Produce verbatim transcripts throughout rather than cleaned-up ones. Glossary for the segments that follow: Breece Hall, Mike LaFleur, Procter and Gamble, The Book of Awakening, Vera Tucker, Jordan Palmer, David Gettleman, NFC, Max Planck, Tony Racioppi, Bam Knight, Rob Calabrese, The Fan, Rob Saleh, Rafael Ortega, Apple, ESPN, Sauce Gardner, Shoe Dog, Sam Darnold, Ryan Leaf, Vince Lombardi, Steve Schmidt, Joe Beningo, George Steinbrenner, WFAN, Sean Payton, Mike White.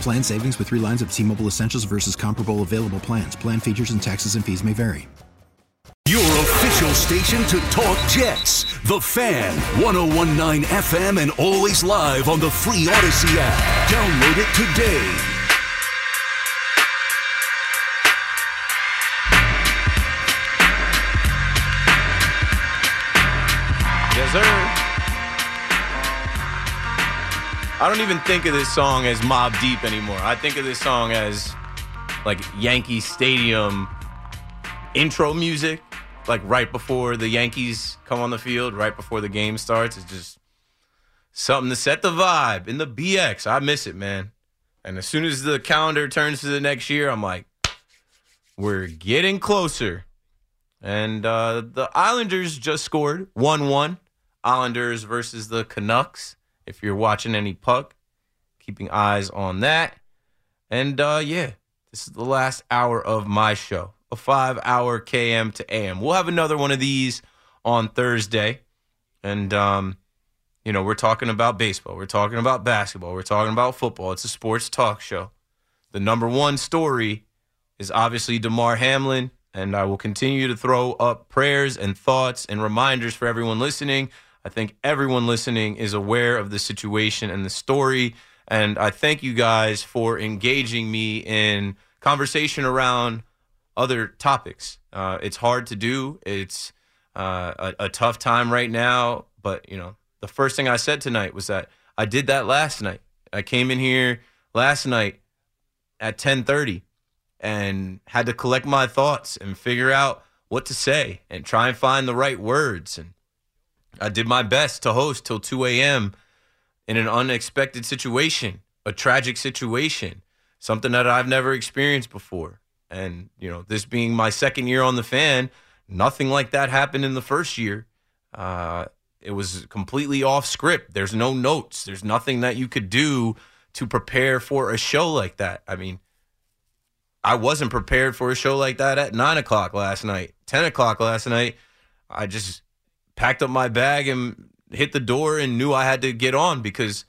Plan savings with three lines of T-Mobile Essentials versus comparable available plans. Plan features and taxes and fees may vary. Your official station to talk Jets. The Fan, one oh one point nine F M, and always live on the free Odyssey app. Download it today. I don't even think of this song as Mob Deep anymore. I think of this song as like Yankee Stadium intro music, like right before the Yankees come on the field, right before the game starts. It's just something to set the vibe in the B X. I miss it, man. And as soon as the calendar turns to the next year, I'm like, we're getting closer. And uh, the Islanders just scored one one. Islanders versus the Canucks. If you're watching any puck, keeping eyes on that. And, uh, yeah, this is the last hour of my show, a five-hour K M to A M. We'll have another one of these on Thursday. And, um, you know, we're talking about baseball. We're talking about basketball. We're talking about football. It's a sports talk show. The number one story is obviously Damar Hamlin, and I will continue to throw up prayers and thoughts and reminders for everyone listening. I think everyone listening is aware of the situation and the story, and I thank you guys for engaging me in conversation around other topics. Uh, it's hard to do. It's uh, a, a tough time right now, but, you know, the first thing I said tonight was that I did that last night. I came in here last night at ten thirty and had to collect my thoughts and figure out what to say and try and find the right words, and I did my best to host till two a.m. in an unexpected situation, a tragic situation, something that I've never experienced before. And, you know, this being my second year on The Fan, nothing like that happened in the first year. Uh, it was completely off script. There's no notes. There's nothing that you could do to prepare for a show like that. I mean, I wasn't prepared for a show like that at nine o'clock last night, ten o'clock last night. I just packed up my bag and hit the door and knew I had to get on because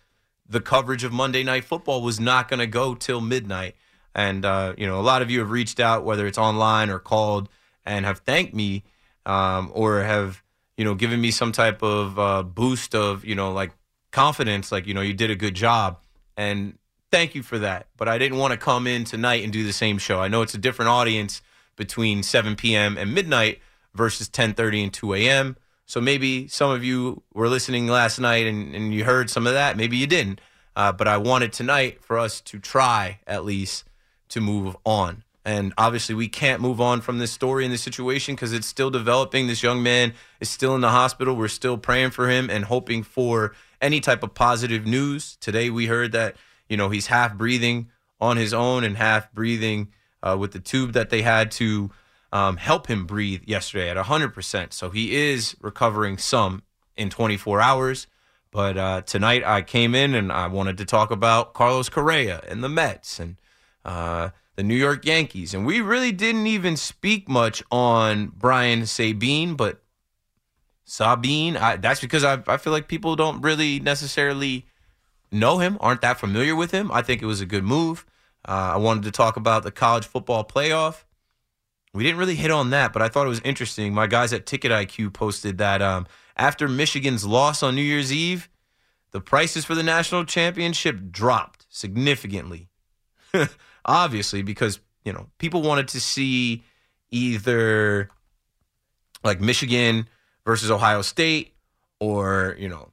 the coverage of Monday Night Football was not going to go till midnight. And, uh, you know, a lot of you have reached out, whether it's online or called, and have thanked me um, or have, you know, given me some type of uh, boost of, you know, like confidence, like, you know, you did a good job. And thank you for that. But I didn't want to come in tonight and do the same show. I know it's a different audience between seven p.m. and midnight versus ten thirty and two a.m., so maybe some of you were listening last night and, and you heard some of that. Maybe you didn't. Uh, but I wanted tonight for us to try, at least, to move on. And obviously we can't move on from this story and this situation because it's still developing. This young man is still in the hospital. We're still praying for him and hoping for any type of positive news. Today we heard that, you know, he's half breathing on his own and half breathing uh, with the tube that they had to Um, help him breathe yesterday at one hundred percent. So he is recovering some in twenty-four hours. But uh, tonight I came in and I wanted to talk about Carlos Correa and the Mets and uh, the New York Yankees. And we really didn't even speak much on Brian Sabean, but Sabean, I, that's because I, I feel like people don't really necessarily know him, aren't that familiar with him. I think it was a good move. Uh, I wanted to talk about the college football playoff. We didn't really hit on that, but I thought it was interesting. My guys at Ticket I Q posted that um, after Michigan's loss on New Year's Eve, the prices for the national championship dropped. significantly, obviously, because, you know, people wanted to see either like Michigan versus Ohio State or, you know,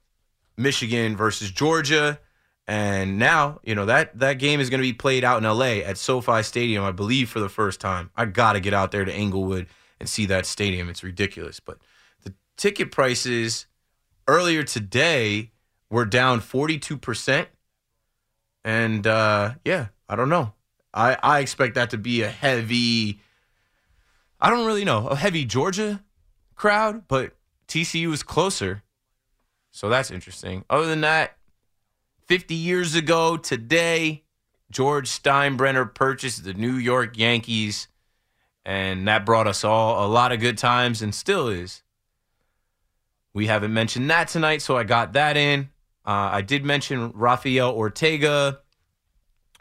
Michigan versus Georgia. And now, you know, that, that game is going to be played out in L A at SoFi Stadium, I believe, for the first time. I got to get out there to Englewood and see that stadium. It's ridiculous. But the ticket prices earlier today were down forty-two percent. And, uh, yeah, I don't know. I, I expect that to be a heavy, I don't really know, a heavy Georgia crowd, but T C U is closer. So that's interesting. Other than that, fifty years ago today, George Steinbrenner purchased the New York Yankees, and that brought us all a lot of good times and still is. We haven't mentioned that tonight, so I got that in. Uh, I did mention Rafael Ortega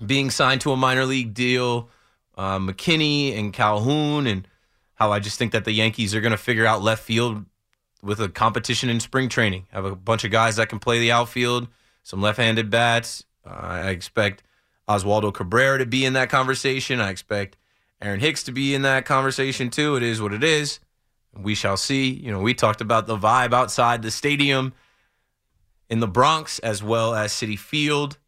being signed to a minor league deal, uh, McKinney and Calhoun, and how I just think that the Yankees are going to figure out left field with a competition in spring training. I have a bunch of guys that can play the outfield, some left-handed bats. Uh, I expect Oswaldo Cabrera to be in that conversation. I expect Aaron Hicks to be in that conversation too. It is what it is. We shall see. You know, we talked about the vibe outside the stadium in the Bronx as well as Citi Field.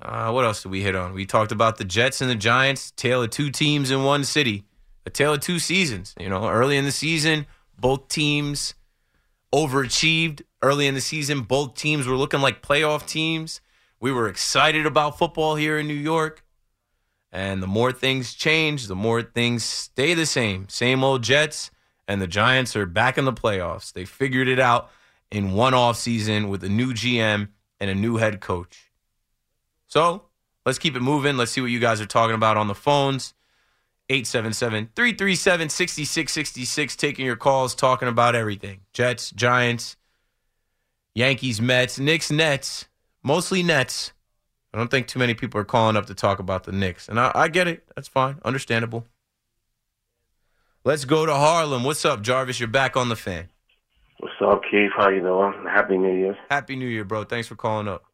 Uh, what else did we hit on? We talked about the Jets and the Giants, tale of two teams in one city, a tale of two seasons. You know, early in the season, both teams overachieved. Early in the season, both teams were looking like playoff teams. We were excited about football here in New York. And the more things change, the more things stay the same. Same old Jets, and the Giants are back in the playoffs. They figured it out in one offseason with a new G M and a new head coach. So let's keep it moving. Let's see what you guys are talking about on the phones. eight seven seven, three three seven, six six six six, taking your calls, talking about everything. Jets, Giants, Yankees, Mets, Knicks, Nets, mostly Nets. I don't think too many people are calling up to talk about the Knicks. And I, I get it. That's fine. Understandable. Let's go to Harlem. What's up, Jarvis? You're back on the Fan. What's up, Keith? How you doing? Happy New Year. Happy New Year, bro. Thanks for calling up.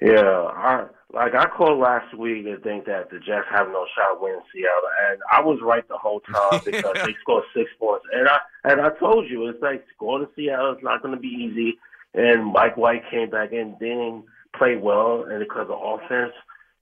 Yeah, I, like I called last week to think that the Jets have no shot winning Seattle, and I was right the whole time because they scored six points. And I and I told you, it's like going to Seattle is not going to be easy. And Mike White came back and didn't play well, and because the offense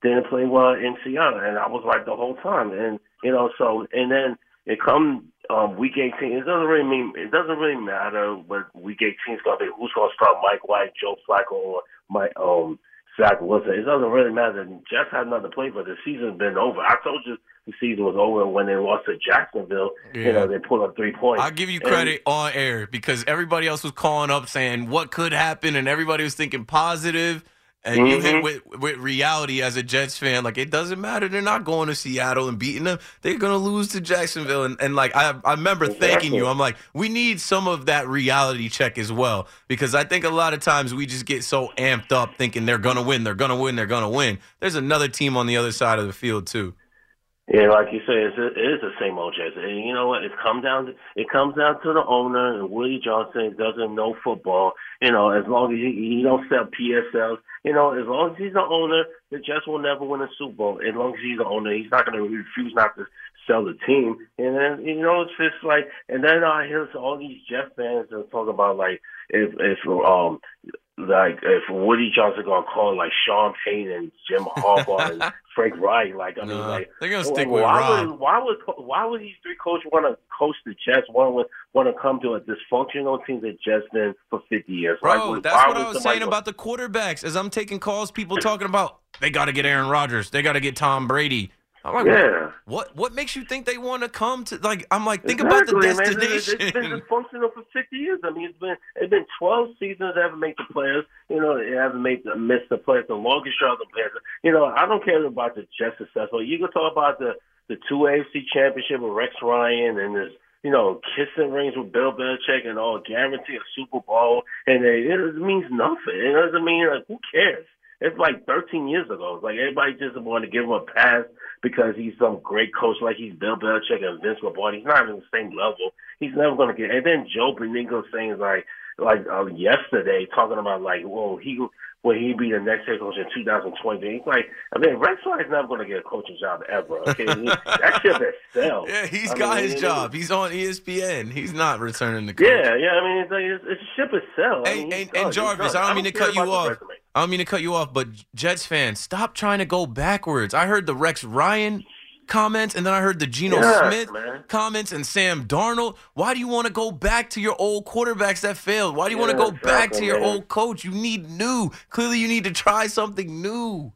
didn't play well in Seattle, and I was right the whole time. And you know, so and then it come um, week eighteen. It doesn't really mean it doesn't really matter what week eighteen is going to be. Who's going to start Mike White, Joe Flacco, or Mike um. Zach Wilson. It doesn't really matter. The Jets had nothing to play for. The season's been over. I told you the season was over when they lost to Jacksonville. Yeah. You know, they pulled up three points. I'll give you credit and, on air because everybody else was calling up saying what could happen, and everybody was thinking positive, and mm-hmm. you hit with, with reality as a Jets fan. Like, it doesn't matter. They're not going to Seattle and beating them. They're going to lose to Jacksonville. And, and like, I, I remember exactly. thanking you. I'm like, we need some of that reality check as well because I think a lot of times we just get so amped up thinking they're going to win, they're going to win, they're going to win. There's another team on the other side of the field, too. Yeah, like you say, it's a, it is the same old Jets. And you know what? It comes down to, it comes down to the owner, and Woody Johnson doesn't know football. You know, as long as he, he don't sell P S Ls, you know, as long as he's the owner, the Jets will never win a Super Bowl. As long as he's the owner, he's not going to refuse not to sell the team. And then, you know, it's just like, and then I hear all these Jets fans that talk about, like, if, if, um, like if Woody Johnson gonna call like Sean Payton and Jim Harbaugh and Frank Wright, like I mean, no, like they're gonna stick with why Rob. Would, why would why would these three coaches want to coach the Jets? One would want to come to a dysfunctional team that Jets been for fifty years. Bro, like, would, that's what I was saying go- about the quarterbacks. As I'm taking calls, people talking about they got to get Aaron Rodgers, they got to get Tom Brady. I'm like, yeah. What what makes you think they want to come to, like, I'm like, think exactly, about the destination. It's, it's been dysfunctional for fifty years. I mean, it's been it's been twelve seasons they haven't made the playoffs. You know, they haven't made the, missed the playoffs, the longest shot of the playoffs. You know, I don't care about the Jets successful. You can talk about the, the two A F C championship with Rex Ryan and this, you know, kissing rings with Bill Belichick and all, guarantee a Super Bowl. And it, it means nothing. It doesn't mean, like, who cares? It's like thirteen years ago. It's like everybody just wanted to give him a pass because he's some great coach, like he's Bill Belichick and Vince Lombardi. He's not even the same level. He's never going to get. And then Joe Beningo saying like, like uh, yesterday, talking about like, well, he will he be the next head coach in two thousand twenty? He's like, I mean, Rex Ryan's not going to get a coaching job ever. Okay? That shit has failed. Yeah, he's I got mean, his job. He's on E S P N. He's not returning the coach. Yeah, yeah. I mean, it's like, it's, it's ship is sell. I mean, and, and, and Jarvis, I don't, I don't mean to cut you off. I don't mean to cut you off, but Jets fans, stop trying to go backwards. I heard the Rex Ryan comments, and then I heard the Geno yeah, Smith man. comments and Sam Darnold. Why do you want to go back to your old quarterbacks that failed? Why do you yeah, want to go exactly, back to your man. old coach? You need new. Clearly, you need to try something new.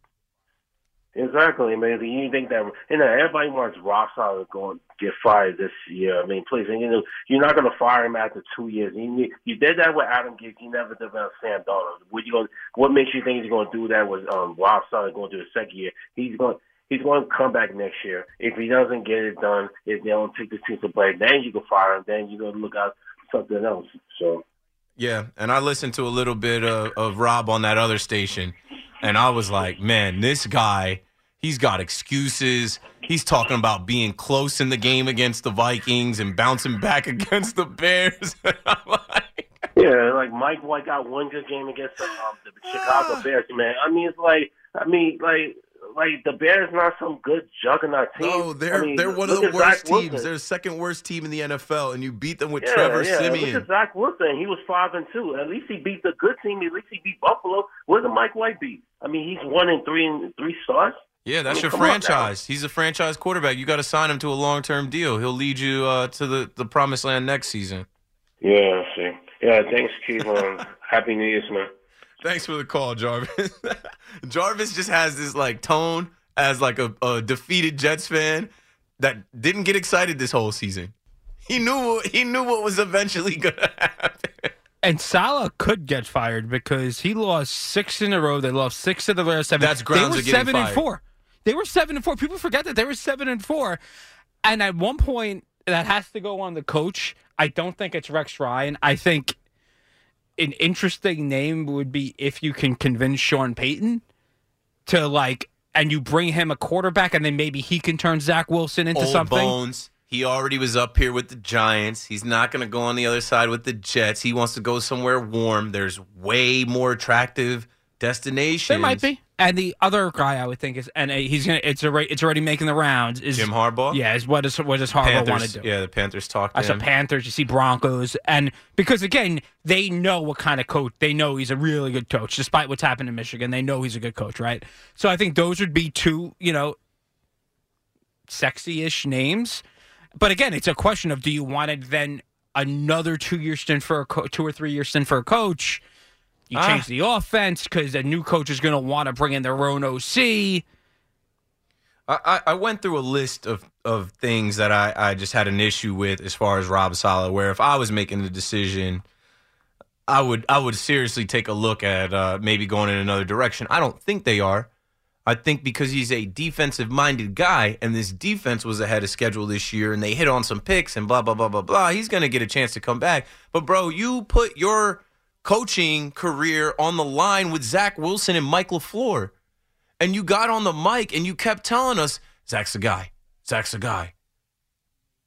Exactly, man. You think that you know, everybody wants Rob Saleh to go and get fired this year. I mean, please, and, you know, you're not going to fire him after two years. You, need, you did that with Adam Giggs. You never developed Sam Darnold. What, you gonna, what makes you think he's going to do that with um, Rob Saleh going to the second year? He's going to He's going to come back next year. If he doesn't get it done, if they don't take the team to play, then you can fire him. Then you're going to look out for something else. So, yeah, and I listened to a little bit of, of Rob on that other station, and I was like, man, this guy, he's got excuses. He's talking about being close in the game against the Vikings and bouncing back against the Bears. I'm like, yeah, like Mike White got one good game against the, um, the Chicago Bears, man. I mean, it's like, I mean, like, Like, the Bears not some good juggernaut team. No, they're I mean, they're one of the worst teams. They're the second worst team in the N F L, and you beat them with yeah, Trevor yeah. Simeon. Look at Zach Wilson. He was five and two. At least he beat the good team. At least he beat Buffalo. Where did Mike White beat? I mean, he's one and three and three starts. Yeah, that's I mean, your franchise. He's a franchise quarterback. You got to sign him to a long-term deal. He'll lead you uh, to the, the promised land next season. Yeah, I see. Yeah, thanks, Keith. Um, Happy New Year's, man. Thanks for the call, Jarvis. Jarvis just has this, like, tone as, like, a, a defeated Jets fan that didn't get excited this whole season. He knew he knew what was eventually going to happen. And Saleh could get fired because he lost six in a row. They lost six of the last seven. That's grounds for getting fired. They were seven and four. They were seven and four. People forget that they were seven and four. And at one point, that has to go on the coach. I don't think it's Rex Ryan. I think an interesting name would be if you can convince Sean Payton to, like, and you bring him a quarterback, and then maybe he can turn Zach Wilson into Old something. Bones. He already was up here with the Giants. He's not going to go on the other side with the Jets. He wants to go somewhere warm. There's way more attractive destinations. There might be. And the other guy I would think is, and he's gonna, it's already, it's already making the rounds. Is Jim Harbaugh? Yeah, is what does what does Harbaugh want to do? Yeah, the Panthers talked. I saw Panthers. You see Broncos, and because again, they know what kind of coach. They know he's a really good coach, despite what's happened in Michigan. They know he's a good coach, right? So I think those would be two, you know, sexy-ish names. But again, it's a question of do you want it then another two-year stint for a co- two or three-year stint for a coach? You change ah. the offense because a new coach is going to want to bring in their own O C. I, I went through a list of, of things that I, I just had an issue with as far as Rob Saleh, where if I was making the decision, I would I would seriously take a look at uh, maybe going in another direction. I don't think they are. I think because he's a defensive-minded guy, and this defense was ahead of schedule this year, and they hit on some picks and blah, blah, blah, blah, blah. He's going to get a chance to come back. But, bro, you put your coaching career on the line with Zach Wilson and Mike LaFleur. And you got on the mic and you kept telling us, Zach's the guy. Zach's the guy.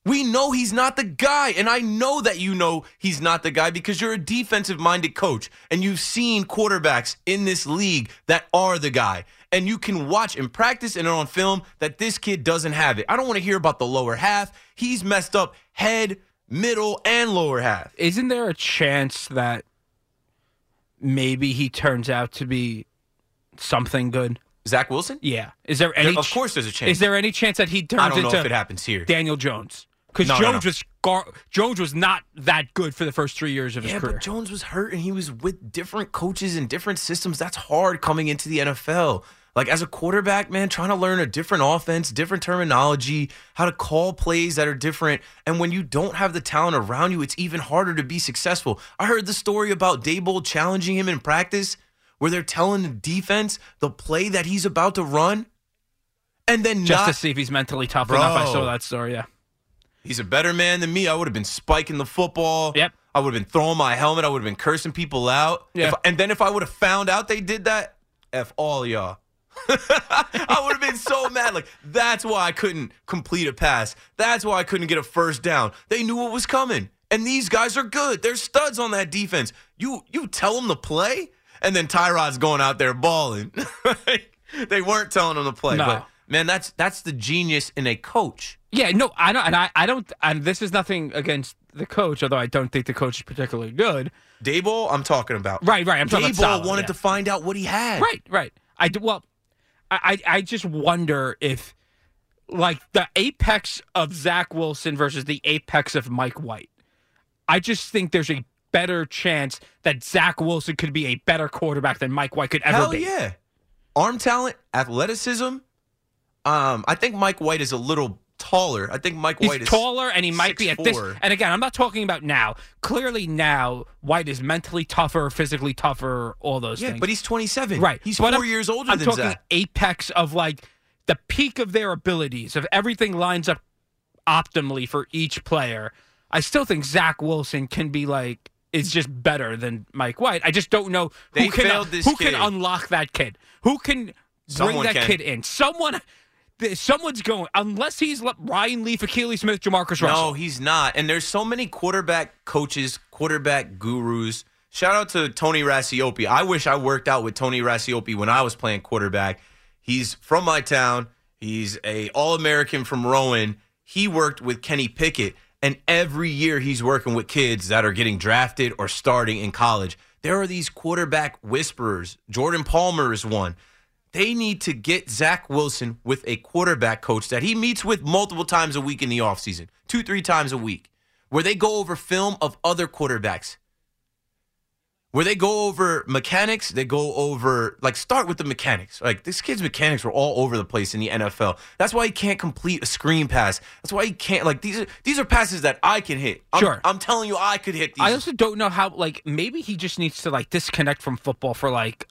We know he's not the guy. And I know that you know he's not the guy because you're a defensive-minded coach. And you've seen quarterbacks in this league that are the guy. And you can watch and practice and on film that this kid doesn't have it. I don't want to hear about the lower half. He's messed up head, middle, and lower half. Isn't there a chance that maybe he turns out to be something good? Zach Wilson? Yeah. Is there any? There, of course, there's a chance. Is there any chance that he turns into? I don't know if it happens here. Daniel Jones, because no, Jones no, no. was gar- Jones was not that good for the first three years of his yeah, career. Yeah, but Jones was hurt, and he was with different coaches and different systems. That's hard coming into the N F L. Like, as a quarterback, man, trying to learn a different offense, different terminology, how to call plays that are different. And when you don't have the talent around you, it's even harder to be successful. I heard the story about Daboll challenging him in practice where they're telling the defense the play that he's about to run and then Just not. Just to see if he's mentally tough Bro, enough. I saw that story, yeah. He's a better man than me. I would have been spiking the football. Yep. I would have been throwing my helmet. I would have been cursing people out. Yep. If, and then if I would have found out they did that, F all y'all. I would have been so mad. Like, that's why I couldn't complete a pass. That's why I couldn't get a first down. They knew what was coming. And these guys are good. They're studs on that defense. You you tell them to play, And then Tyrod's going out there balling. They weren't telling him to play. No. But, man, that's that's the genius in a coach. Yeah, no, I don't, and I, I don't, and this is nothing against the coach, although I don't think the coach is particularly good. Daboll, I'm talking about. Right, right. I'm talking Daboll about Daboll wanted yeah. to find out what he had. Right, right. I do, well, I, I just wonder if, like, the apex of Zach Wilson versus the apex of Mike White. I just think there's a better chance that Zach Wilson could be a better quarterback than Mike White could ever Hell be. Hell yeah. Arm talent, athleticism. Um, I think Mike White is a little taller. I think Mike White He's is taller, and he might be at four. This. And again, I'm not talking about now. Clearly, now White is mentally tougher, physically tougher, all those yeah, things. Yeah, but he's twenty-seven. Right, he's but four I'm, years older I'm than Zach. I'm talking apex of like the peak of their abilities, if everything lines up optimally for each player. I still think Zach Wilson can be like is just better than Mike White. I just don't know who they can failed this who kid. can unlock that kid, who can Someone bring that can. kid in. Someone. Someone's going, unless he's Ryan Leaf, Akili Smith, Jamarcus Russell. No, he's not. And there's so many quarterback coaches, quarterback gurus. Shout out to Tony Racioppi. I wish I worked out with Tony Racioppi when I was playing quarterback. He's from my town. He's a All-American from Rowan. He worked with Kenny Pickett. And every year he's working with kids that are getting drafted or starting in college. There are these quarterback whisperers. Jordan Palmer is one. They need to get Zach Wilson with a quarterback coach that he meets with multiple times a week in the offseason, two, three times a week, where they go over film of other quarterbacks, where they go over mechanics, they go over, like, start with the mechanics. Like, this kid's mechanics were all over the place in the N F L. That's why he can't complete a screen pass. That's why he can't, like, these are, these are passes that I can hit. I'm, sure. I'm telling you I could hit these. I also don't know how, like, maybe he just needs to, like, disconnect from football for, like,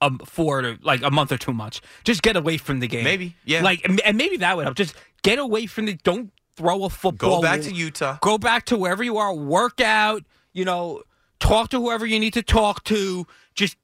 Um, for to, like a month or two months. Just get away from the game. Maybe, yeah. Like, and maybe that would help. Just get away from the, don't throw a football. Go back to Utah. Go back to wherever you are. Work out, you know, talk to whoever you need to talk to. Just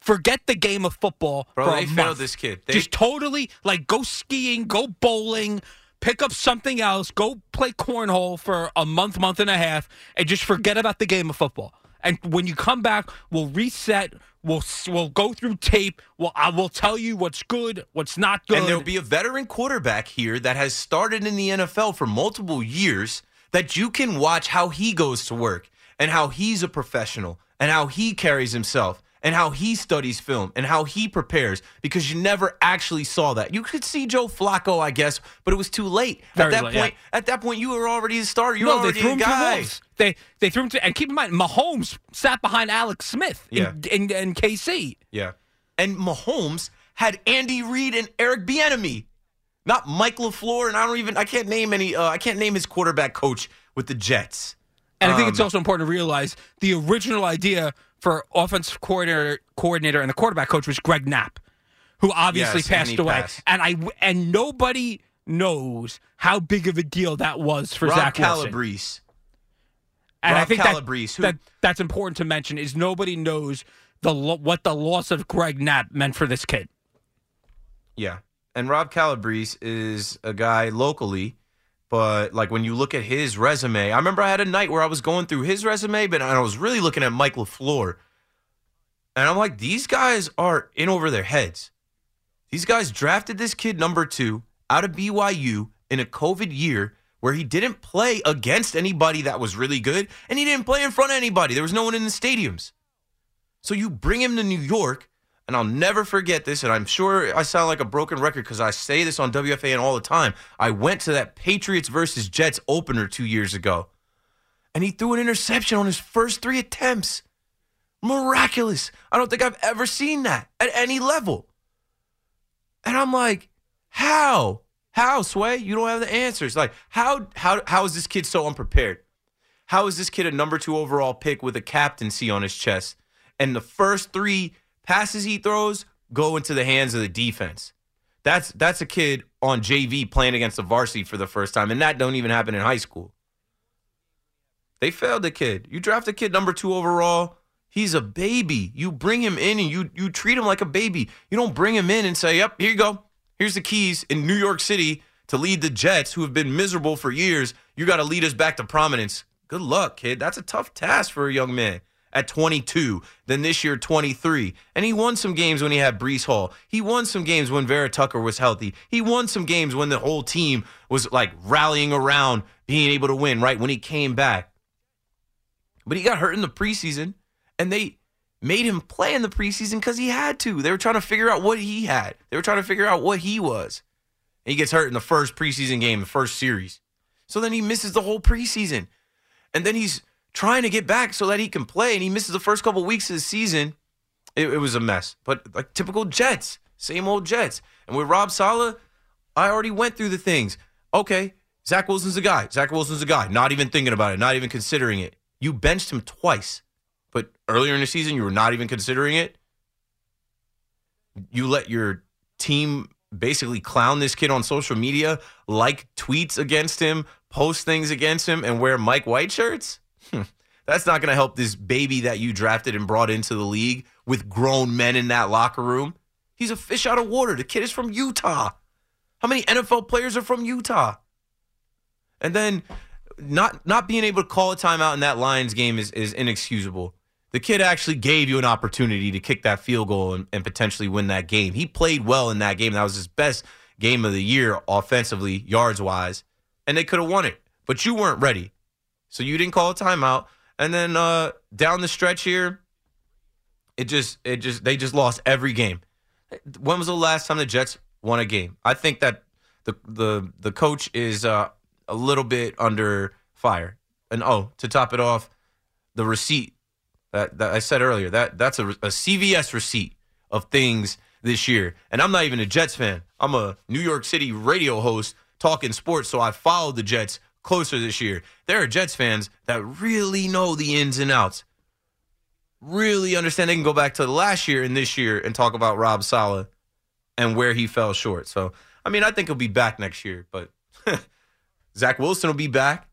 forget the game of football Bro, for a they month. Failed this kid. They... Just totally, like, go skiing, go bowling, pick up something else, go play cornhole for a month, month and a half, and just forget about the game of football. And when you come back, we'll reset. We'll we'll go through tape. We'll, I will tell you what's good, what's not good. And there'll be a veteran quarterback here that has started in the N F L for multiple years that you can watch how he goes to work and how he's a professional and how he carries himself and how he studies film and how he prepares, because you never actually saw that. You could see Joe Flacco, I guess, but it was too late. Very at that late, point, yeah. At that point, you were already the starter. You no, were already the guy. They they threw him to, and keep in mind, Mahomes sat behind Alex Smith yeah. in, in, in K C. Yeah. And Mahomes had Andy Reid and Eric Bieniemy, not Mike LaFleur, and I don't even I can't name any uh, I can't name his quarterback coach with the Jets. And um, I think it's also important to realize the original idea for offensive coordinator coordinator and the quarterback coach was Greg Knapp, who obviously yes, passed and away. Passed. And I and nobody knows how big of a deal that was for Rob Zach Wilson. Calabrese. And Rob I think Calabrese, that, who, that that's important to mention is nobody knows the what the loss of Greg Knapp meant for this kid. Yeah, and Rob Calabrese is a guy locally, but like when you look at his resume, I remember I had a night where I was going through his resume, but I was really looking at Mike LaFleur, and I'm like, these guys are in over their heads. These guys drafted this kid number two out of B Y U in a COVID year, where he didn't play against anybody that was really good, and he didn't play in front of anybody. There was no one in the stadiums. So you bring him to New York, and I'll never forget this, and I'm sure I sound like a broken record because I say this on W F A N all the time. I went to that Patriots versus Jets opener two years ago, and he threw an interception on his first three attempts. Miraculous. I don't think I've ever seen that at any level. And I'm like, how? How, Sway? You don't have the answers. Like, how how how is this kid so unprepared? How is this kid a number two overall pick with a captaincy on his chest? And the first three passes he throws go into the hands of the defense. That's that's a kid on J V playing against the varsity for the first time, and that don't even happen in high school. They failed the kid. You draft a kid number two overall, he's a baby. You bring him in and you you treat him like a baby. You don't bring him in and say, yep, here you go. Here's the keys in New York City to lead the Jets, who have been miserable for years. You got to lead us back to prominence. Good luck, kid. That's a tough task for a young man. at twenty-two, then this year twenty-three. And he won some games when he had Breece Hall. He won some games when Vera Tucker was healthy. He won some games when the whole team was like rallying around being able to win, right, when he came back. But he got hurt in the preseason, and they made him play in the preseason because he had to. They were trying to figure out what he had. They were trying to figure out what he was. And he gets hurt in the first preseason game, the first series. So then he misses the whole preseason. And then he's trying to get back so that he can play, and he misses the first couple weeks of the season. It, it was a mess. But like typical Jets, same old Jets. And with Rob Saleh, I already went through the things. Okay, Zach Wilson's the guy. Zach Wilson's the guy. Not even thinking about it, not even considering it. You benched him twice, but earlier in the season, you were not even considering it. You let your team basically clown this kid on social media, like tweets against him, post things against him, and wear Mike White shirts? Hmm. That's not going to help this baby that you drafted and brought into the league with grown men in that locker room. He's a fish out of water. The kid is from Utah. How many N F L players are from Utah? And then not not being able to call a timeout in that Lions game is, is inexcusable. The kid actually gave you an opportunity to kick that field goal and, and potentially win that game. He played well in that game. That was his best game of the year offensively, yards-wise, and they could have won it, but you weren't ready. So you didn't call a timeout. And then uh, down the stretch here, it just it just they just lost every game. When was the last time the Jets won a game? I think that the the the coach is uh, a little bit under fire. And oh, to top it off, the receipt that, that I said earlier, that that's a, a C V S receipt of things this year. And I'm not even a Jets fan. I'm a New York City radio host talking sports, so I followed the Jets closer this year. There are Jets fans that really know the ins and outs, really understand. They can go back to last year and this year and talk about Rob Saleh and where he fell short. So, I mean, I think he'll be back next year, but Zach Wilson will be back,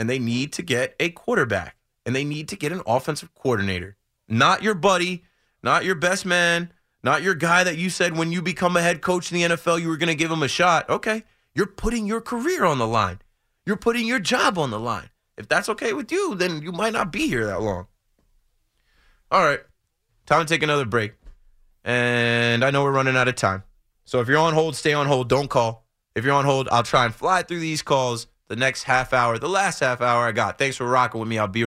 and they need to get a quarterback, and they need to get an offensive coordinator. Not your buddy, not your best man, not your guy that you said when you become a head coach in the N F L you were going to give him a shot. Okay, you're putting your career on the line. You're putting your job on the line. If that's okay with you, then you might not be here that long. All right, time to take another break. And I know we're running out of time. So if you're on hold, stay on hold. Don't call. If you're on hold, I'll try and fly through these calls the next half hour, the last half hour I got. Thanks for rocking with me. I'll be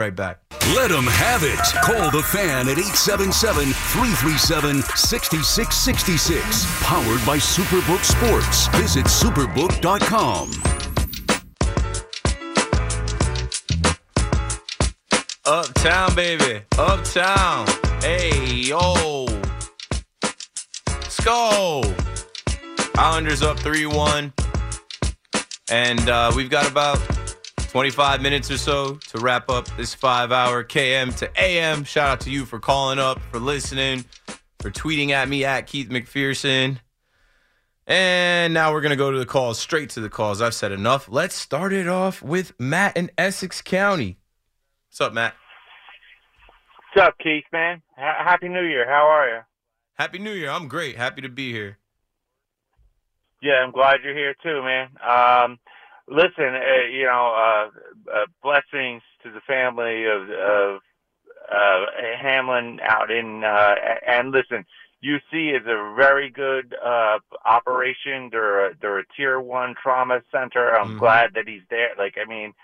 right back. Let them have it. Call the Fan at eight seven seven, three three seven, six six six six. Powered by Superbook Sports. Visit superbook dot com. Uptown, baby. Uptown. Ayo. Let's go. Islanders up three one. And uh, we've got about twenty-five minutes or so to wrap up this five-hour K M to A M. Shout out to you for calling up, for listening, for tweeting at me, at Keith McPherson. And now we're going to go to the calls, straight to the calls. I've said enough. Let's start it off with Matt in Essex County. What's up, Matt? What's up, Keith, man? H- Happy New Year. How are you? Happy New Year. I'm great. Happy to be here. Yeah, I'm glad you're here, too, man. Um... Listen, uh, you know, uh, uh, blessings to the family of, of uh, Hamlin out in, uh, and listen, U C is a very good uh, operation. They're a, they're a tier one trauma center. I'm mm-hmm. glad that he's there. Like, I mean,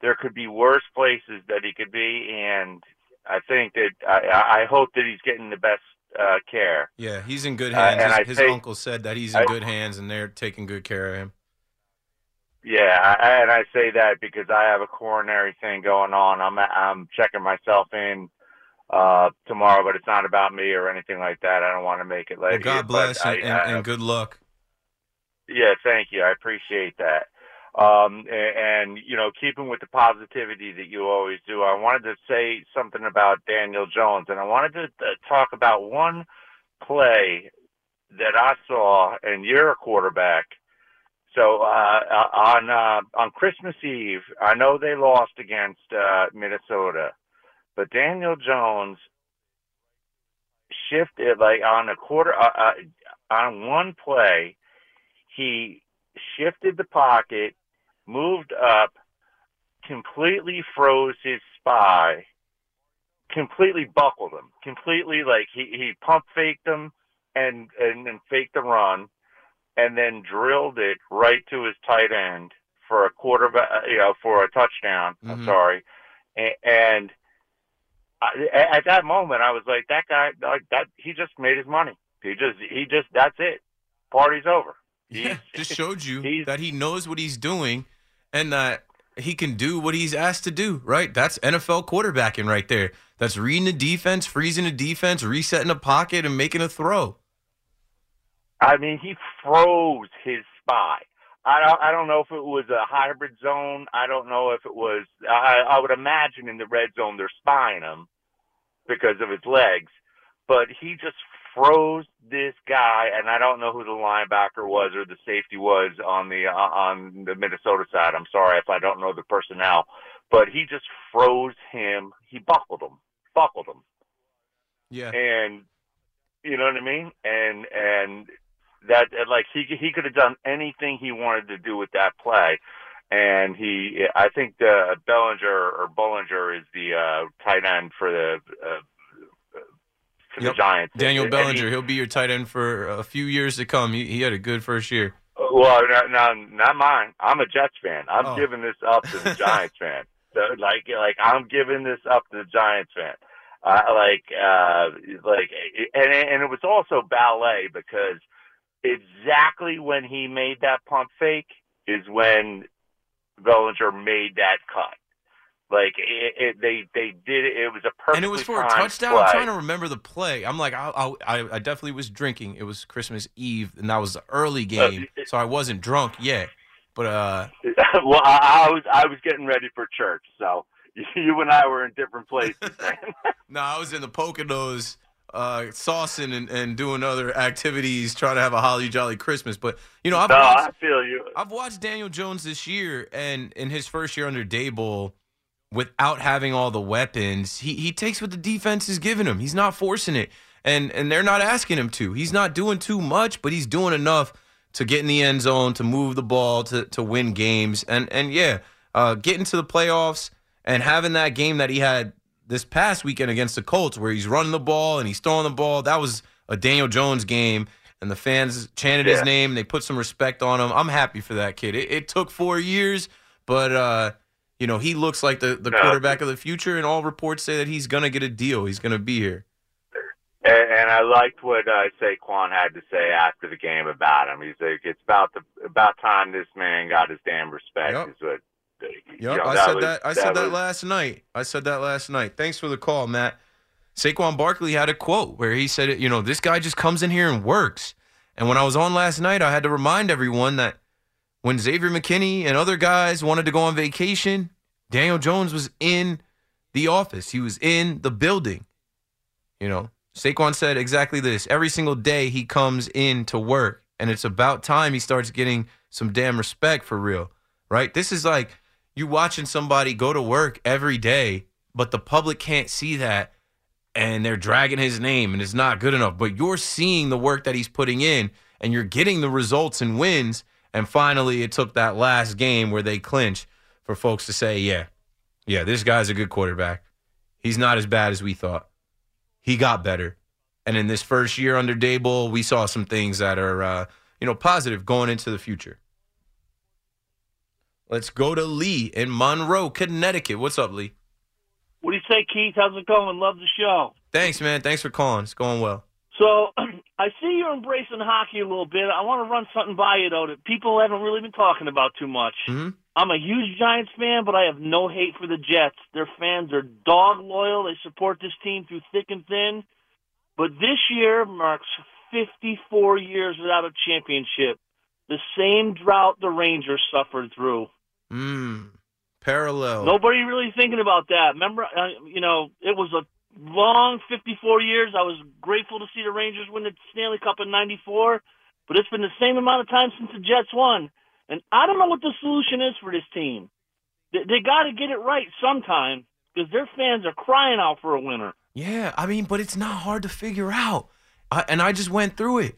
there could be worse places that he could be, and I think that I, I hope that he's getting the best uh, care. Yeah, he's in good hands. Uh, his his think, uncle said that he's in I, good hands, and they're taking good care of him. Yeah, I, and I say that because I have a coronary thing going on. I'm I'm checking myself in uh, tomorrow, but it's not about me or anything like that. I don't want to make it like well, God bless and, I, and, I, and good luck. Yeah, thank you. I appreciate that. Um, and, and, you know, keeping with the positivity that you always do, I wanted to say something about Daniel Jones, and I wanted to talk about one play that I saw, and you're a quarterback. So uh, on uh, on Christmas Eve, I know they lost against uh, Minnesota, but Daniel Jones shifted like on a quarter uh, uh, on one play, he shifted the pocket, moved up, completely froze his spy, completely buckled him, completely like he, he pump faked him and and, and faked the run. And then drilled it right to his tight end for a quarterback, you know, for a touchdown. Mm-hmm. I'm sorry. And, and I, at that moment, I was like, that guy, like that, he just made his money. He just, he just, that's it. Party's over. Yeah, just showed you that he knows what he's doing and that he can do what he's asked to do. Right? That's N F L quarterbacking right there. That's reading the defense, freezing the defense, resetting the pocket, and making a throw. I mean, he froze his spy. I don't, I don't know if it was a hybrid zone. I don't know if it was – I would imagine in the red zone they're spying him because of his legs. But he just froze this guy, and I don't know who the linebacker was or the safety was on the, uh, on the Minnesota side. I'm sorry if I don't know the personnel. But he just froze him. He buckled him. Buckled him. Yeah. And you know what I mean? And and – That like he he could have done anything he wanted to do with that play, and he I think the Bellinger or Bellinger is the uh, tight end for the uh, for yep. the Giants. Daniel and, Bellinger, and he, he'll be your tight end for a few years to come. He, he had a good first year. Well, no, no, not mine. I'm a Jets fan. I'm oh. giving this up to the Giants fan. So, like like I'm giving this up to the Giants fan. Uh, like uh, like and and it was also ballet because. Exactly when he made that pump fake is when Bellinger made that cut. Like, it, it, they they did it. It was a perfect And it was for a touchdown? Play. I'm trying to remember the play. I'm like, I, I I definitely was drinking. It was Christmas Eve, and that was the early game, uh, so I wasn't drunk yet. But uh, Well, I, I was I was getting ready for church, so you and I were in different places. No, I was in the Poconos. Uh, saucing and, and doing other activities, trying to have a holly jolly Christmas. But, you know, I've, no, watched, I feel you. I've watched Daniel Jones this year, and in his first year under Daboll, without having all the weapons, he, he takes what the defense is giving him. He's not forcing it, and, and they're not asking him to. He's not doing too much, but he's doing enough to get in the end zone, to move the ball, to, to win games. And, and yeah, uh, getting to the playoffs and having that game that he had this past weekend against the Colts where he's running the ball and he's throwing the ball, that was a Daniel Jones game, and the fans chanted yeah. his name. They put some respect on him. I'm happy for that kid. It, it took four years, but uh, You know, he looks like the, the no. quarterback of the future, and all reports say that he's going to get a deal. He's going to be here. And, and I liked what uh, Saquon had to say after the game about him. He's like, it's about the about time this man got his damn respect. Yep. Is what, yep. you know, I that said was, that. I that said was, that last night. I said that last night. Thanks for the call, Matt. Saquon Barkley had a quote where he said, you know, this guy just comes in here and works. And when I was on last night, I had to remind everyone that when Xavier McKinney and other guys wanted to go on vacation, Daniel Jones was in the office. He was in the building. You know, Saquon said exactly this. Every single day he comes in to work, and it's about time he starts getting some damn respect for real, right? This is like you watching somebody go to work every day, but the public can't see that, and they're dragging his name, and it's not good enough. But you're seeing the work that he's putting in, and you're getting the results and wins. And finally, it took that last game where they clinched for folks to say, yeah, yeah, this guy's a good quarterback. He's not as bad as we thought. He got better. And in this first year under Daboll, we saw some things that are, uh, you know, positive going into the future. Let's go to Lee in Monroe, Connecticut. What's up, Lee? What do you say, Keith? How's it going? Love the show. Thanks, man. Thanks for calling. It's going well. So I see you're embracing hockey a little bit. I want to run something by you, though, that people haven't really been talking about too much. Mm-hmm. I'm a huge Giants fan, but I have no hate for the Jets. Their fans are dog loyal. They support this team through thick and thin. But this year marks fifty-four years without a championship, the same drought the Rangers suffered through. Mm. Parallel. Nobody really thinking about that. Remember, uh, you know, it was a long fifty-four years. I was grateful to see the Rangers win the Stanley Cup in ninety-four, but it's been the same amount of time since the Jets won. And I don't know what the solution is for this team. They, they got to get it right sometime because their fans are crying out for a winner. Yeah, I mean, but it's not hard to figure out. I, and I just went through it.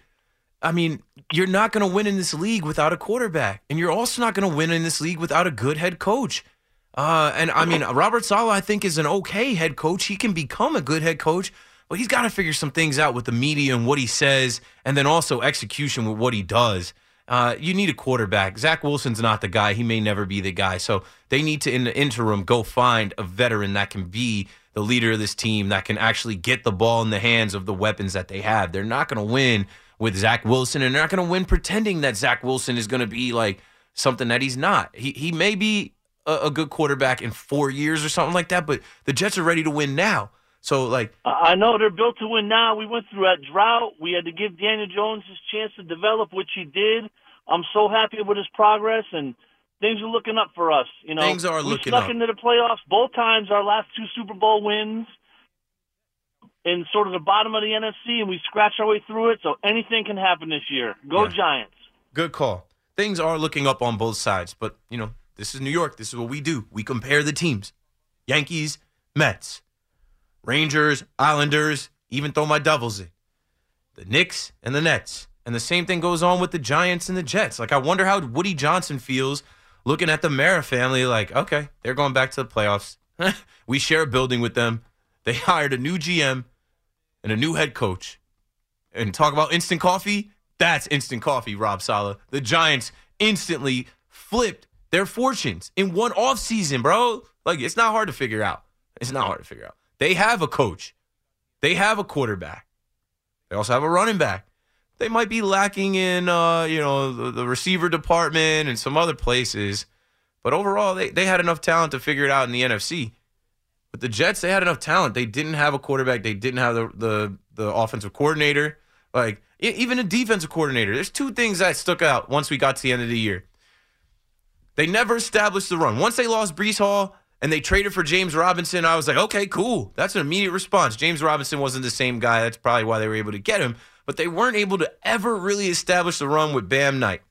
I mean, you're not going to win in this league without a quarterback, and you're also not going to win in this league without a good head coach. Uh, and, I mean, Robert Saleh, I think, is an okay head coach. He can become a good head coach, but he's got to figure some things out with the media and what he says and then also execution with what he does. Uh, you need a quarterback. Zach Wilson's not the guy. He may never be the guy. So they need to, in the interim, go find a veteran that can be the leader of this team, that can actually get the ball in the hands of the weapons that they have. They're not going to win with Zach Wilson, and they're not going to win pretending that Zach Wilson is going to be like something that he's not. He, he may be a good quarterback in four years or something like that, but the Jets are ready to win now. So, like, I know they're built to win now. We went through that drought. We had to give Daniel Jones his chance to develop, which he did. I'm so happy with his progress, and things are looking up for us. You know, things are looking up. We snuck into the playoffs both times, our last two Super Bowl wins, in sort of the bottom of the N F C, and we scratched our way through it. So anything can happen this year. Go yeah. Giants. Good call. Things are looking up on both sides, but, you know, this is New York. This is what we do. We compare the teams. Yankees, Mets, Rangers, Islanders, even throw my Devils in. The Knicks and the Nets. And the same thing goes on with the Giants and the Jets. Like, I wonder how Woody Johnson feels looking at the Mara family like, okay, they're going back to the playoffs. We share a building with them. They hired a new G M and a new head coach. And talk about instant coffee. That's instant coffee, Rob Saleh. The Giants instantly flipped their fortunes in one offseason, bro. Like, it's not hard to figure out. It's not hard to figure out. They have a coach. They have a quarterback. They also have a running back. They might be lacking in, uh, you know, the, the receiver department and some other places. But overall, they, they had enough talent to figure it out in the N F C. But the Jets, they had enough talent. They didn't have a quarterback. They didn't have the the, the offensive coordinator. Like, even a defensive coordinator. There's two things that stuck out once we got to the end of the year. They never established the run. Once they lost Breece Hall and they traded for James Robinson, I was like, okay, cool. That's an immediate response. James Robinson wasn't the same guy. That's probably why they were able to get him. But they weren't able to ever really establish the run with Bam Knight.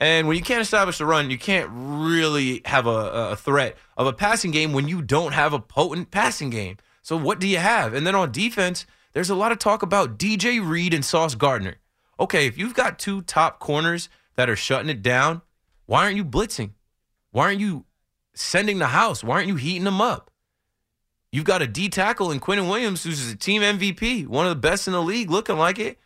And when you can't establish the run, you can't really have a, a threat of a passing game when you don't have a potent passing game. So what do you have? And then on defense, there's a lot of talk about D J Reed and Sauce Gardner. Okay, if you've got two top corners that are shutting it down, why aren't you blitzing? Why aren't you sending the house? Why aren't you heating them up? You've got a D tackle in Quinnen Williams, who's a team M V P, one of the best in the league, looking like it.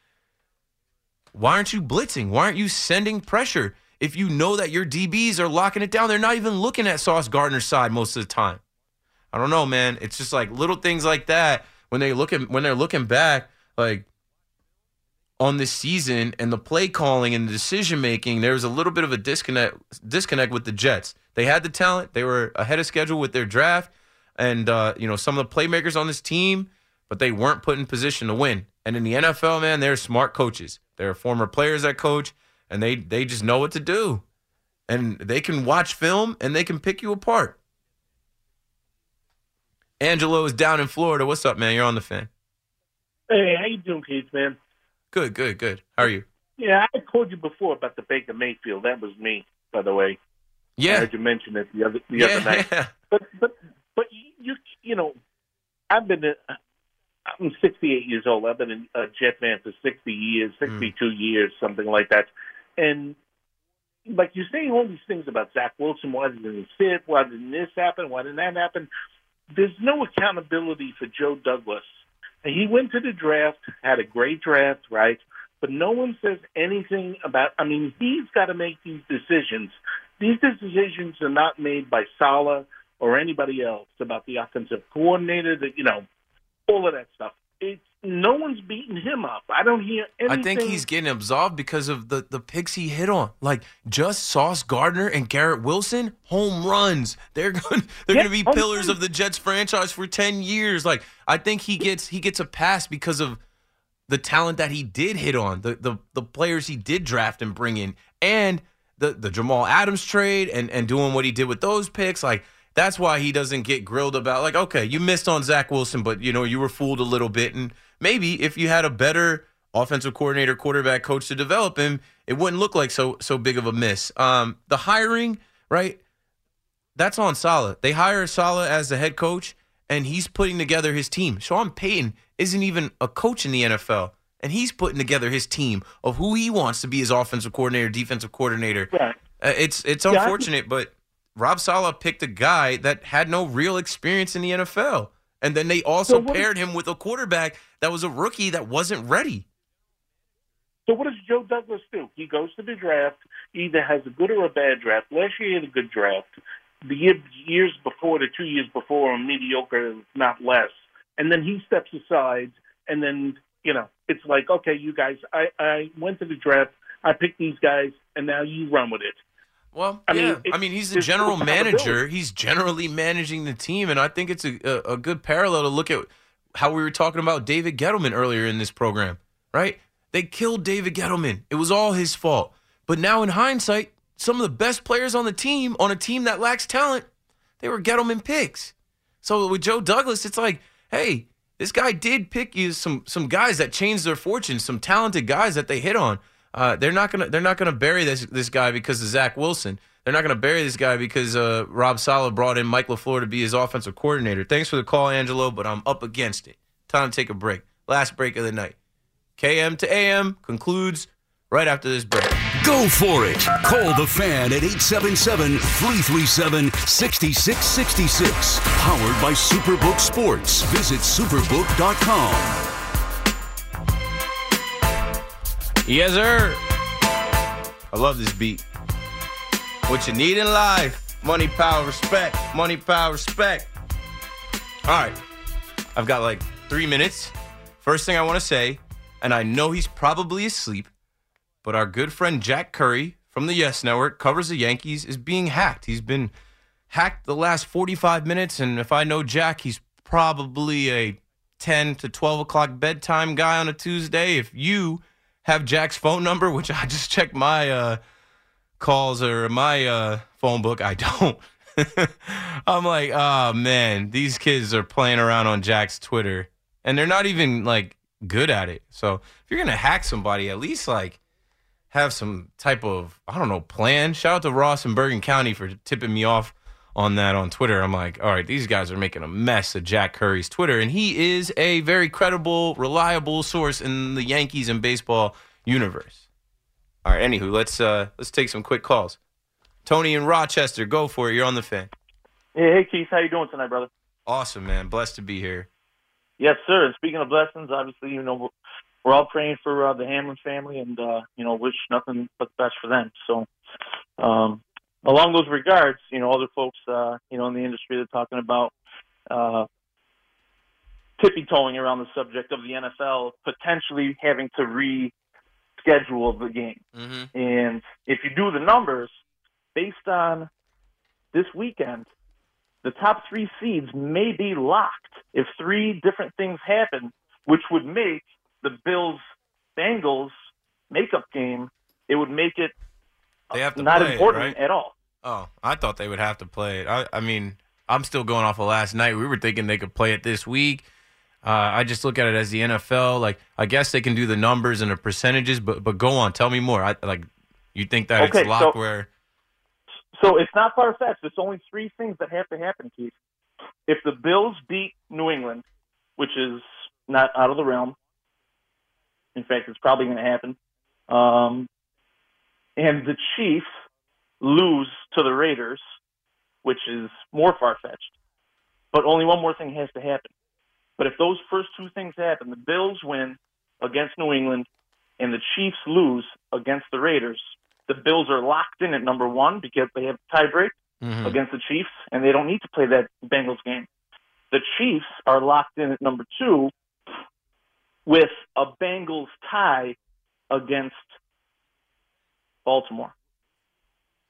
Why aren't you blitzing? Why aren't you sending pressure? if you know that your D Bs are locking it down. They're not even looking at Sauce Gardner's side most of the time. I don't know, man. It's just like little things like that when they look at when they're looking back, like on this season and the play calling and the decision making. There was a little bit of a disconnect disconnect with the Jets. They had the talent. They were ahead of schedule with their draft, and uh, you know some of the playmakers on this team, but they weren't put in position to win. And in the N F L, man, they're smart coaches. They're former players that coach, and they they just know what to do, and they can watch film and they can pick you apart. Angelo is down in Florida. What's up, man? You're on the Fan. Hey, how you doing, Keith, man? Good, good, good. How are you? Yeah, I told you before about the Baker Mayfield. That was me, by the way. Yeah. I heard you mention it the other the yeah. other night. But but but you you know, I've been a, I'm sixty-eight years old. I've been a Jet fan for sixty years, sixty-two mm. years, something like that. And like you say, all these things about Zach Wilson. Why didn't he sit? Why didn't this happen? Why didn't that happen? There's no accountability for Joe Douglas. He went to the draft, had a great draft, right? But no one says anything about, I mean, he's got to make these decisions. These decisions are not made by Saleh or anybody else about the offensive coordinator, that, you know, all of that stuff. It's, no one's beating him up. I don't hear anything. I think he's getting absolved because of the, the picks he hit on. Like, just Sauce Gardner and Garrett Wilson, home runs. They're going they're yeah, going to be pillars runs. of the Jets franchise for ten years. Like, I think he gets he gets a pass because of the talent that he did hit on, the the, the players he did draft and bring in, and the, the Jamal Adams trade and, and doing what he did with those picks. Like, that's why he doesn't get grilled about, like, okay, you missed on Zach Wilson, but, you know, you were fooled a little bit. And maybe if you had a better offensive coordinator, quarterback coach to develop him, it wouldn't look like so so big of a miss. Um, the hiring, right, that's on Saleh. They hire Saleh as the head coach, and he's putting together his team. Sean Payton isn't even a coach in the N F L, and he's putting together his team of who he wants to be his offensive coordinator, defensive coordinator. Yeah. Uh, it's, it's unfortunate, yeah. but... Rob Saleh picked a guy that had no real experience in the N F L. And then they also so paired is, him with a quarterback that was a rookie that wasn't ready. So what does Joe Douglas do? He goes to the draft, either has a good or a bad draft. Last year he had a good draft. The year, years before, the two years before, mediocre, not less. And then he steps aside, and then, you know, it's like, okay, you guys, I, I went to the draft, I picked these guys, and now you run with it. Well, I mean, yeah. It, I mean, he's the general manager. He's generally managing the team, and I think it's a, a, a good parallel to look at how we were talking about David Gettleman earlier in this program, right? They killed David Gettleman. It was all his fault. But now in hindsight, some of the best players on the team, on a team that lacks talent, they were Gettleman picks. So with Joe Douglas, it's like, hey, this guy did pick you some some guys that changed their fortunes, some talented guys that they hit on. Uh, they're not gonna. They're not gonna bury this this guy because of Zach Wilson. They're not gonna bury this guy because uh, Rob Saleh brought in Mike LaFleur to be his offensive coordinator. Thanks for the call, Angelo, but I'm up against it. Time to take a break. Last break of the night. K M to A M concludes right after this break. Go for it. Call the Fan at eight seven seven, three three seven, six six six six. Powered by Superbook Sports. Visit superbook dot com. Yes, sir. I love this beat. What you need in life. Money, power, respect. Money, power, respect. All right. I've got like three minutes. First thing I want to say, and I know he's probably asleep, but our good friend Jack Curry from the Yes Network, covers the Yankees, is being hacked. He's been hacked the last forty-five minutes, and if I know Jack, he's probably a ten to twelve o'clock bedtime guy on a Tuesday. If you... have Jack's phone number, which I just checked my uh, calls or my uh, phone book. I don't. I'm like, oh, man, these kids are playing around on Jack's Twitter, and they're not even, like, good at it. So if you're going to hack somebody, at least, like, have some type of, I don't know, plan. Shout out to Ross in Bergen County for tipping me off on that on Twitter. I'm like, all right, these guys are making a mess of Jack Curry's Twitter, and he is a very credible, reliable source in the Yankees and baseball universe. All right, anywho, let's uh, let's take some quick calls. Tony in Rochester, go for it. You're on the Fan. Hey, hey Keith, how you doing tonight, brother? Awesome, man. Blessed to be here. Yes, sir. And speaking of blessings, obviously, you know, we're all praying for uh, the Hamlin family, and uh, you know, wish nothing but the best for them. So, um, along those regards, you know, other folks, uh, you know, in the industry, they're talking about uh, tippy-toeing around the subject of the N F L potentially having to reschedule the game. Mm-hmm. And if you do the numbers based on this weekend, the top three seeds may be locked if three different things happen, which would make the Bills-Bengals makeup game, it would make it they have to not play important it, right? at all. Oh, I thought they would have to play it. I, I mean, I'm still going off of last night. We were thinking they could play it this week. Uh, I just look at it as the N F L. Like, I guess they can do the numbers and the percentages, but but go on. Tell me more. I, like, you think that okay, it's locked so, where – So it's not far-fetched. It's only three things that have to happen, Keith. If the Bills beat New England, which is not out of the realm, in fact, it's probably going to happen, um, and the Chiefs lose to the Raiders, which is more far-fetched, but only one more thing has to happen. But if those first two things happen, the Bills win against New England and the Chiefs lose against the Raiders, the Bills are locked in at number one because they have a tie break mm-hmm. against the Chiefs, and they don't need to play that Bengals game. The Chiefs are locked in at number two with a Bengals tie against Baltimore.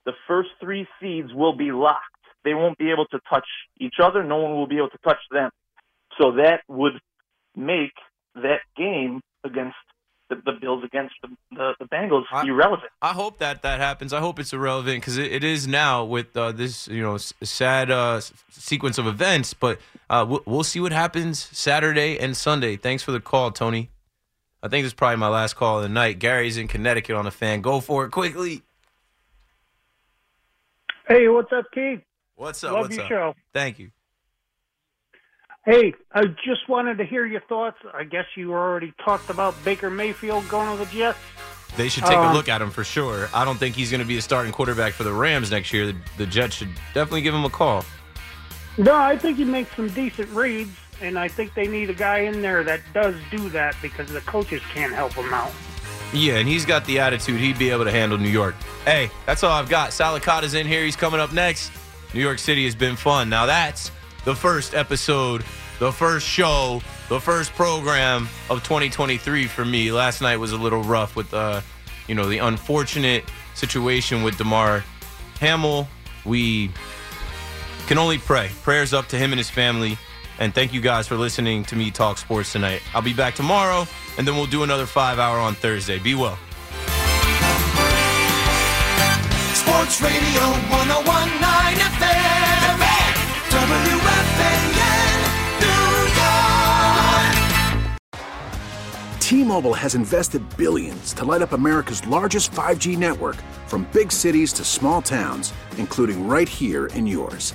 The first three seeds will be locked. They won't be able to touch each other. No one will be able to touch them. So that would make that game against The, the Bills against the, the, the Bengals I, irrelevant. I hope that that happens. I hope it's irrelevant because it, it is now with uh, this, you know, s- sad uh, s- sequence of events. But uh, w- we'll see what happens Saturday and Sunday. Thanks for the call, Tony. I think this is probably my last call of the night. Gary's in Connecticut on the Fan. Go for it quickly. Hey, what's up, Keith? What's up? Love what's your up? Show. Thank you. Hey, I just wanted to hear your thoughts. I guess you already talked about Baker Mayfield going to the Jets. They should take um, a look at him for sure. I don't think he's going to be a starting quarterback for the Rams next year. The, the Jets should definitely give him a call. No, I think he makes some decent reads, and I think they need a guy in there that does do that because the coaches can't help him out. Yeah, and he's got the attitude. He'd be able to handle New York. Hey, that's all I've got. Salicata's in here. He's coming up next. New York City has been fun. Now that's the first episode, the first show, the first program of twenty twenty-three for me. Last night was a little rough with, uh, you know, the unfortunate situation with Damar Hamlin. We can only pray. Prayers up to him and his family. And thank you guys for listening to me talk sports tonight. I'll be back tomorrow, and then we'll do another five-hour on Thursday. Be well. Sports Radio one oh one point nine F M. T-Mobile has invested billions to light up America's largest five G network, from big cities to small towns, including right here in yours.